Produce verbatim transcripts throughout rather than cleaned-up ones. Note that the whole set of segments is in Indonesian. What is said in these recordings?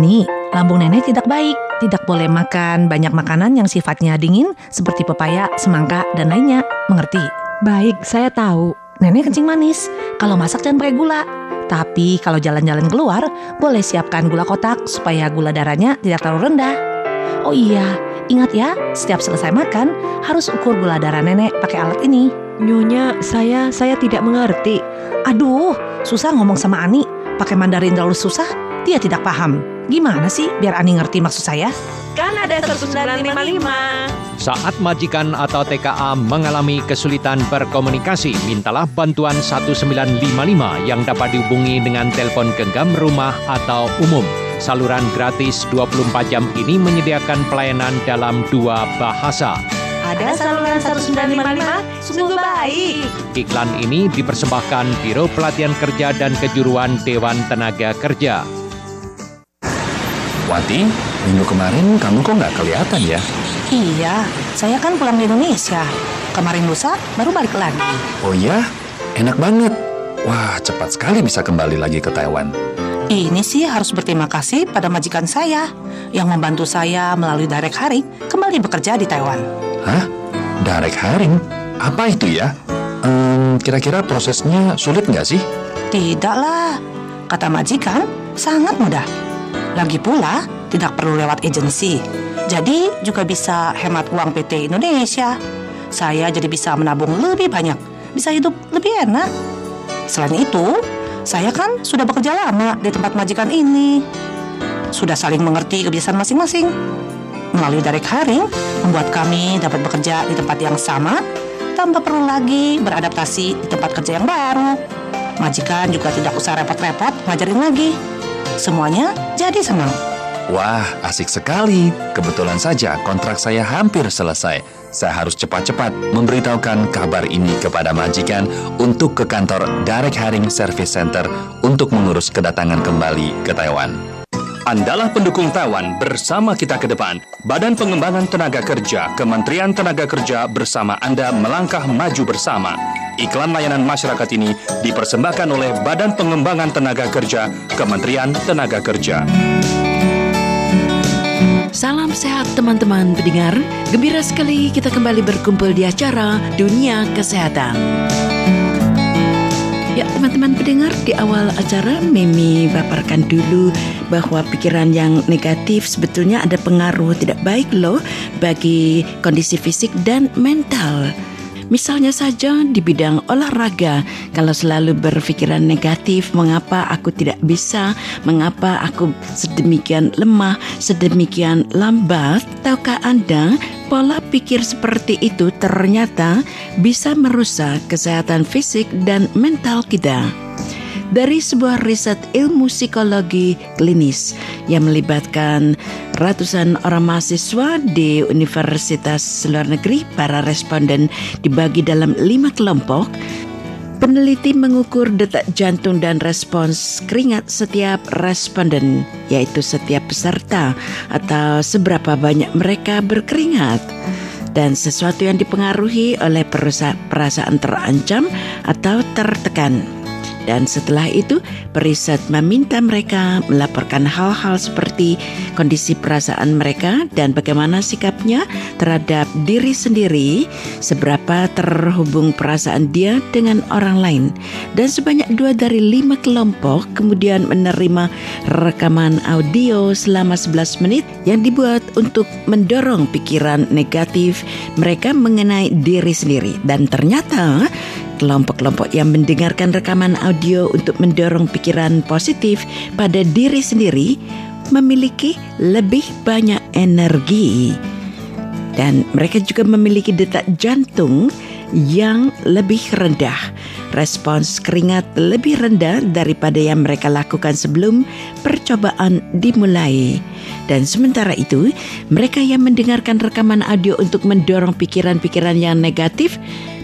Ani, lambung nenek tidak baik. Tidak boleh makan banyak makanan yang sifatnya dingin seperti pepaya, semangka, dan lainnya. Mengerti? Baik, saya tahu. Nenek kencing manis. Kalau masak jangan pakai gula. Tapi kalau jalan-jalan keluar, boleh siapkan gula kotak supaya gula darahnya tidak terlalu rendah. Oh iya, ingat ya, setiap selesai makan harus ukur gula darah nenek pakai alat ini. Nyonya, saya saya tidak mengerti. Aduh, susah ngomong sama Ani. Pakai Mandarin terlalu susah, dia tidak paham. Gimana sih biar Ani ngerti maksud saya? Kan ada satu sembilan lima lima. Saat majikan atau T K A mengalami kesulitan berkomunikasi, mintalah bantuan satu sembilan lima lima yang dapat dihubungi dengan telepon genggam rumah atau umum. Saluran gratis dua puluh empat jam ini menyediakan pelayanan dalam dua bahasa. Ada saluran satu sembilan lima lima, sungguh baik. Iklan ini dipersembahkan Biro Pelatihan Kerja dan Kejuruan Dewan Tenaga Kerja. Wati, minggu kemarin kamu kok nggak kelihatan ya? Iya, saya kan pulang ke Indonesia. Kemarin lusa, baru balik lagi. Oh iya? Enak banget. Wah, cepat sekali bisa kembali lagi ke Taiwan. Ini sih harus berterima kasih pada majikan saya yang membantu saya melalui direct hiring kembali bekerja di Taiwan. Hah? Direct hiring? Apa itu ya? Ehm, kira-kira prosesnya sulit nggak sih? Tidak lah. Kata majikan, sangat mudah. Lagi pula, tidak perlu lewat agensi. Jadi juga bisa hemat uang P T Indonesia. Saya jadi bisa menabung lebih banyak, bisa hidup lebih enak. Selain itu, saya kan sudah bekerja lama di tempat majikan ini. Sudah saling mengerti kebiasaan masing-masing. Melalui direct hiring, membuat kami dapat bekerja di tempat yang sama, tanpa perlu lagi beradaptasi di tempat kerja yang baru. Majikan juga tidak usah repot-repot ngajarin lagi. Semuanya jadi senang. Wah, asik sekali. Kebetulan saja kontrak saya hampir selesai. Saya harus cepat-cepat memberitahukan kabar ini kepada majikan untuk ke kantor Direct Hiring Service Center untuk mengurus kedatangan kembali ke Taiwan. Andalah pendukung Taiwan, bersama kita ke depan. Badan Pengembangan Tenaga Kerja, Kementerian Tenaga Kerja bersama Anda melangkah maju bersama. Iklan layanan masyarakat ini dipersembahkan oleh Badan Pengembangan Tenaga Kerja, Kementerian Tenaga Kerja. Salam sehat teman-teman pendengar, gembira sekali kita kembali berkumpul di acara Dunia Kesehatan. Ya teman-teman pendengar, di awal acara Mimi paparkan dulu bahwa pikiran yang negatif sebetulnya ada pengaruh tidak baik loh bagi kondisi fisik dan mental. Misalnya saja di bidang olahraga, kalau selalu berpikiran negatif, mengapa aku tidak bisa, mengapa aku sedemikian lemah, sedemikian lambat, tahukah Anda pola pikir seperti itu ternyata bisa merusak kesehatan fisik dan mental kita. Dari sebuah riset ilmu psikologi klinis yang melibatkan ratusan orang mahasiswa di universitas luar negeri, para responden dibagi dalam lima kelompok. Peneliti mengukur detak jantung dan respons keringat setiap responden, yaitu setiap peserta atau seberapa banyak mereka berkeringat. Dan sesuatu yang dipengaruhi oleh perasaan terancam atau tertekan. Dan setelah itu, periset meminta mereka melaporkan hal-hal seperti kondisi perasaan mereka dan bagaimana sikapnya terhadap diri sendiri, seberapa terhubung perasaan dia dengan orang lain. Dan sebanyak dua dari lima kelompok kemudian menerima rekaman audio selama sebelas menit yang dibuat untuk mendorong pikiran negatif mereka mengenai diri sendiri. Dan ternyata kelompok-kelompok yang mendengarkan rekaman audio untuk mendorong pikiran positif pada diri sendiri memiliki lebih banyak energi. Dan mereka juga memiliki detak jantung yang lebih rendah, respons keringat lebih rendah daripada yang mereka lakukan sebelum percobaan dimulai. Dan sementara itu, mereka yang mendengarkan rekaman audio untuk mendorong pikiran-pikiran yang negatif,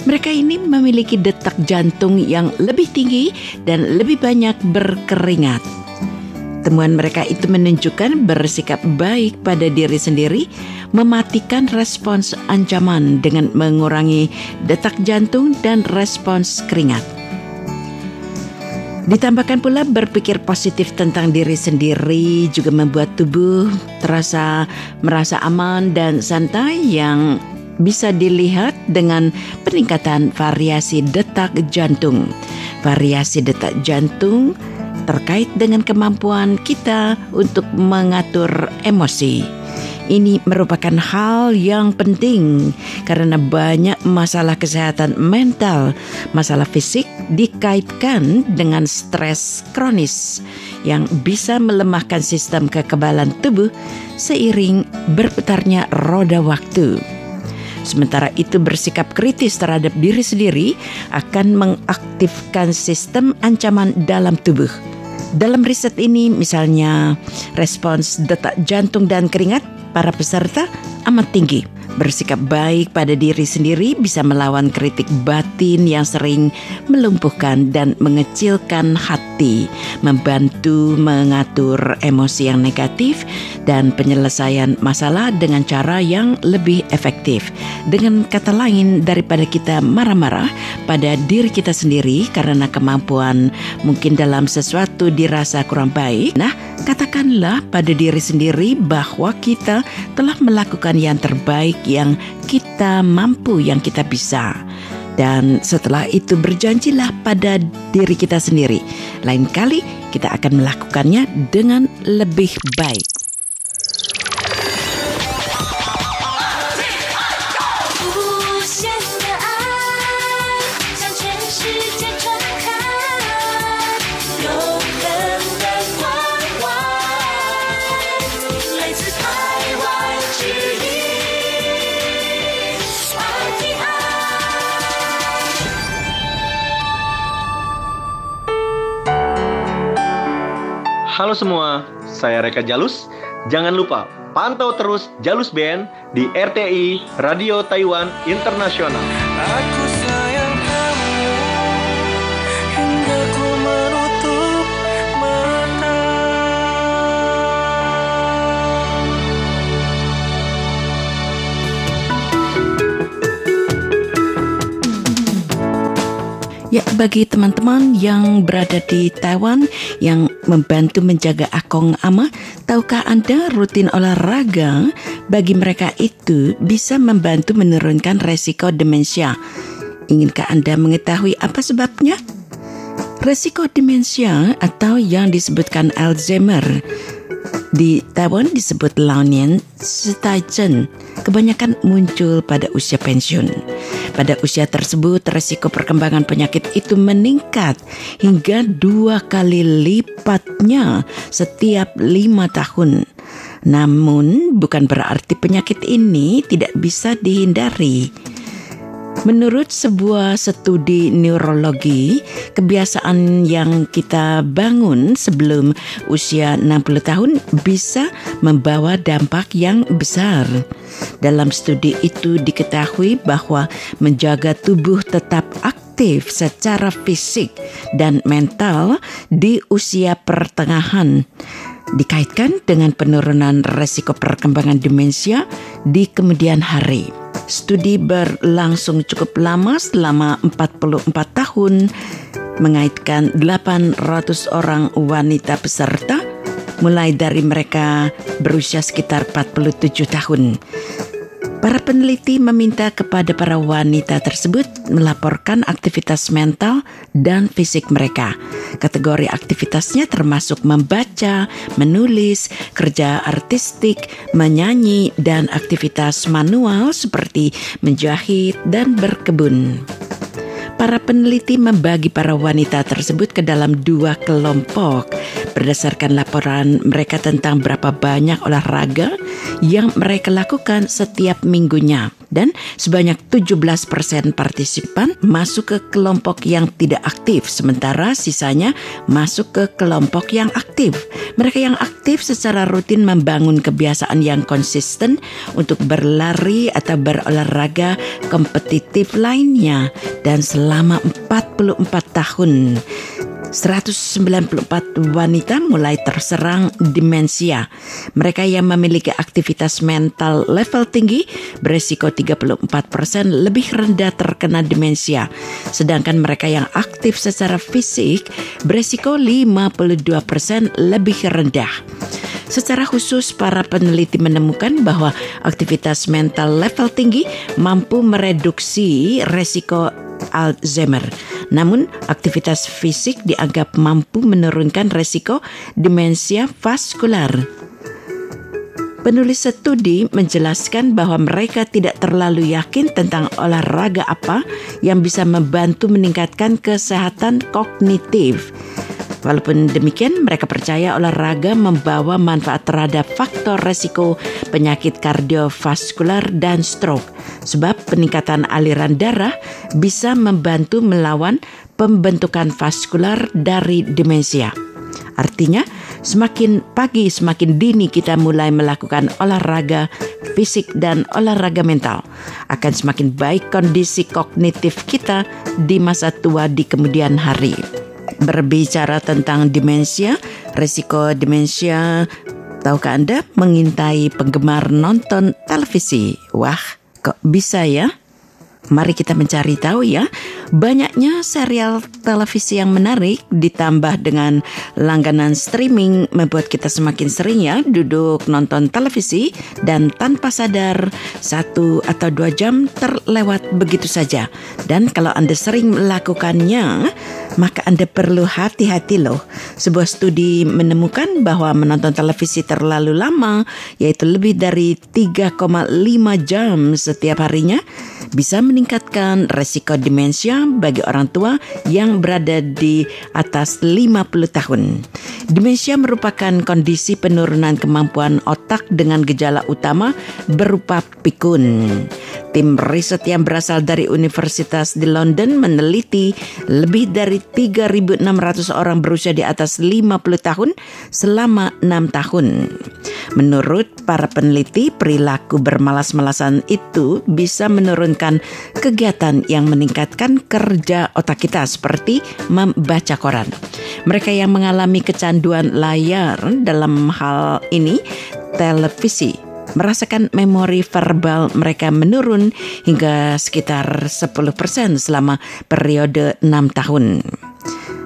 mereka ini memiliki detak jantung yang lebih tinggi dan lebih banyak berkeringat. Temuan mereka itu menunjukkan bersikap baik pada diri sendiri, mematikan respons ancaman dengan mengurangi detak jantung dan respons keringat. Ditambahkan pula berpikir positif tentang diri sendiri juga membuat tubuh terasa merasa aman dan santai yang bisa dilihat dengan peningkatan variasi detak jantung. Variasi detak jantung terkait dengan kemampuan kita untuk mengatur emosi. Ini merupakan hal yang penting karena banyak masalah kesehatan mental, masalah fisik dikaitkan dengan stres kronis yang bisa melemahkan sistem kekebalan tubuh seiring berputarnya roda waktu. Sementara itu bersikap kritis terhadap diri sendiri akan mengaktifkan sistem ancaman dalam tubuh. Dalam riset ini misalnya respons detak jantung dan keringat para peserta amat tinggi. Bersikap baik pada diri sendiri bisa melawan kritik batin yang sering melumpuhkan dan mengecilkan hati, membantu mengatur emosi yang negatif dan penyelesaian masalah dengan cara yang lebih efektif. Dengan kata lain, daripada kita marah-marah pada diri kita sendiri karena kemampuan mungkin dalam sesuatu dirasa kurang baik, nah katakanlah pada diri sendiri bahwa kita telah melakukan yang terbaik yang kita mampu, yang kita bisa. Dan setelah itu berjanjilah pada diri kita sendiri, lain kali kita akan melakukannya dengan lebih baik. Halo semua, saya Reka Jalus. Jangan lupa pantau terus Jalus Band di R T I Radio Taiwan Internasional. Aku sayang kamu hingga ku menutup mata. Ya, bagi teman-teman yang berada di Taiwan yang membantu menjaga akong ama, tahukah Anda rutin olahraga bagi mereka itu bisa membantu menurunkan resiko demensia? Inginkah Anda mengetahui apa sebabnya? Resiko demensia atau yang disebutkan Alzheimer di Taiwan disebut Laonian Staichen, kebanyakan muncul pada usia pensiun. Pada usia tersebut, resiko perkembangan penyakit itu meningkat hingga dua kali lipatnya setiap lima tahun. Namun, bukan berarti penyakit ini tidak bisa dihindari. Menurut sebuah studi neurologi, kebiasaan yang kita bangun sebelum usia enam puluh tahun bisa membawa dampak yang besar. Dalam studi itu diketahui bahwa menjaga tubuh tetap aktif secara fisik dan mental di usia pertengahan dikaitkan dengan penurunan resiko perkembangan demensia di kemudian hari. Studi berlangsung cukup lama, selama empat puluh empat tahun, mengaitkan delapan ratus orang wanita peserta, mulai dari mereka berusia sekitar empat puluh tujuh tahun. Para peneliti meminta kepada para wanita tersebut melaporkan aktivitas mental dan fisik mereka. Kategori aktivitasnya termasuk membaca, menulis, kerja artistik, menyanyi, dan aktivitas manual seperti menjahit dan berkebun. Para peneliti membagi para wanita tersebut ke dalam dua kelompok berdasarkan laporan mereka tentang berapa banyak olahraga yang mereka lakukan setiap minggunya. Dan sebanyak tujuh belas persen partisipan masuk ke kelompok yang tidak aktif, sementara sisanya masuk ke kelompok yang aktif. Mereka yang aktif secara rutin membangun kebiasaan yang konsisten untuk berlari atau berolahraga kompetitif lainnya dan selama empat puluh empat tahun. seratus sembilan puluh empat wanita mulai terserang demensia. Mereka yang memiliki aktivitas mental level tinggi beresiko tiga puluh empat persen lebih rendah terkena demensia. Sedangkan mereka yang aktif secara fisik beresiko lima puluh dua persen lebih rendah. Secara khusus, para peneliti menemukan bahwa aktivitas mental level tinggi mampu mereduksi resiko Alzheimer. Namun, aktivitas fisik dianggap mampu menurunkan resiko demensia vaskular. Penulis studi menjelaskan bahwa mereka tidak terlalu yakin tentang olahraga apa yang bisa membantu meningkatkan kesehatan kognitif. Walaupun demikian, mereka percaya olahraga membawa manfaat terhadap faktor resiko penyakit kardiovaskular dan stroke, sebab peningkatan aliran darah bisa membantu melawan pembentukan vaskular dari demensia. Artinya, semakin pagi, semakin dini kita mulai melakukan olahraga fisik dan olahraga mental, akan semakin baik kondisi kognitif kita di masa tua di kemudian hari. Berbicara tentang demensia, risiko demensia, tahukah Anda, mengintai penggemar nonton televisi? Wah, kok bisa ya? Mari kita mencari tahu ya, banyaknya serial televisi yang menarik ditambah dengan langganan streaming membuat kita semakin sering ya duduk nonton televisi dan tanpa sadar satu atau dua jam terlewat begitu saja. Dan kalau Anda sering melakukannya, maka Anda perlu hati-hati loh. Sebuah studi menemukan bahwa menonton televisi terlalu lama, yaitu lebih dari tiga koma lima jam setiap harinya, bisa meningkatkan resiko demensia bagi orang tua yang berada di atas lima puluh tahun. Demensia merupakan kondisi penurunan kemampuan otak dengan gejala utama berupa pikun. Tim riset yang berasal dari Universitas di London meneliti lebih dari tiga ribu enam ratus orang berusia di atas lima puluh tahun selama enam tahun. Menurut para peneliti, perilaku bermalas-malasan itu bisa menurunkan kegiatan yang meningkatkan kerja otak kita seperti membaca koran. Mereka yang mengalami kecanduan layar, dalam hal ini televisi, merasakan memori verbal mereka menurun hingga sekitar sepuluh persen selama periode enam tahun.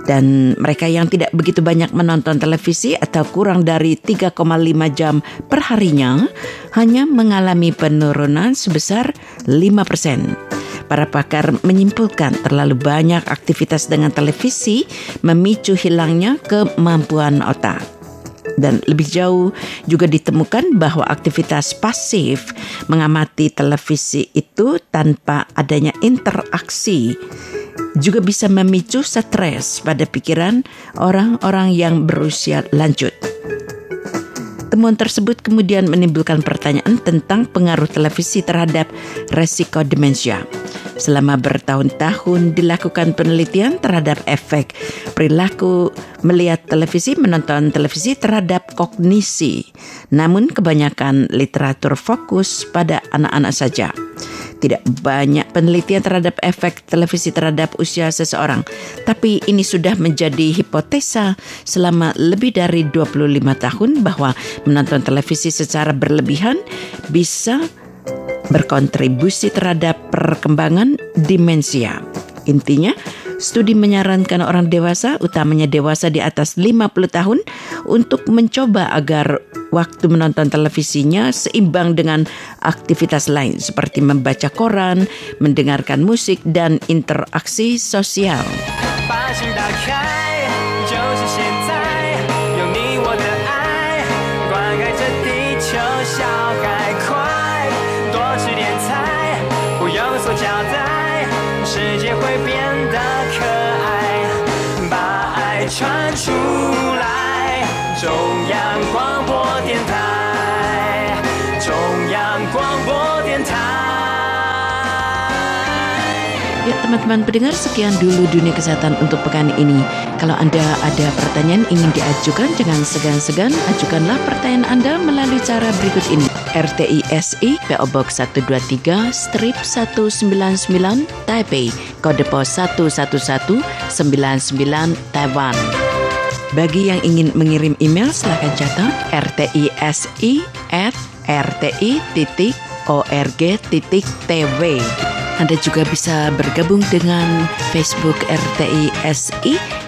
Dan mereka yang tidak begitu banyak menonton televisi atau kurang dari tiga koma lima jam per harinya hanya mengalami penurunan sebesar lima persen. Para pakar menyimpulkan terlalu banyak aktivitas dengan televisi memicu hilangnya kemampuan otak. Dan lebih jauh juga ditemukan bahwa aktivitas pasif mengamati televisi itu tanpa adanya interaksi juga bisa memicu stres pada pikiran orang-orang yang berusia lanjut. Temuan tersebut kemudian menimbulkan pertanyaan tentang pengaruh televisi terhadap resiko demensia. Selama bertahun-tahun dilakukan penelitian terhadap efek perilaku melihat televisi, menonton televisi terhadap kognisi. Namun kebanyakan literatur fokus pada anak-anak saja. Tidak banyak penelitian terhadap efek televisi terhadap usia seseorang. Tapi ini sudah menjadi hipotesa selama lebih dari dua puluh lima tahun bahwa menonton televisi secara berlebihan bisa berkontribusi terhadap perkembangan demensia. Intinya, studi menyarankan orang dewasa, utamanya dewasa di atas lima puluh tahun, untuk mencoba agar waktu menonton televisinya seimbang dengan aktivitas lain seperti membaca koran, mendengarkan musik, dan interaksi sosial. teman-teman pendengar, sekian dulu Dunia Kesehatan untuk pekan ini. Kalau Anda ada pertanyaan ingin diajukan, jangan segan-segan, ajukanlah pertanyaan Anda melalui cara berikut ini. R T I S I, P O Box seratus dua puluh tiga, strip seratus sembilan puluh sembilan, Taipei, kode pos satu satu satu sembilan sembilan, Taiwan. Bagi yang ingin mengirim email, silakan catat r t i s i at r t i titik org titik t w. Anda juga bisa bergabung dengan Facebook R T I S I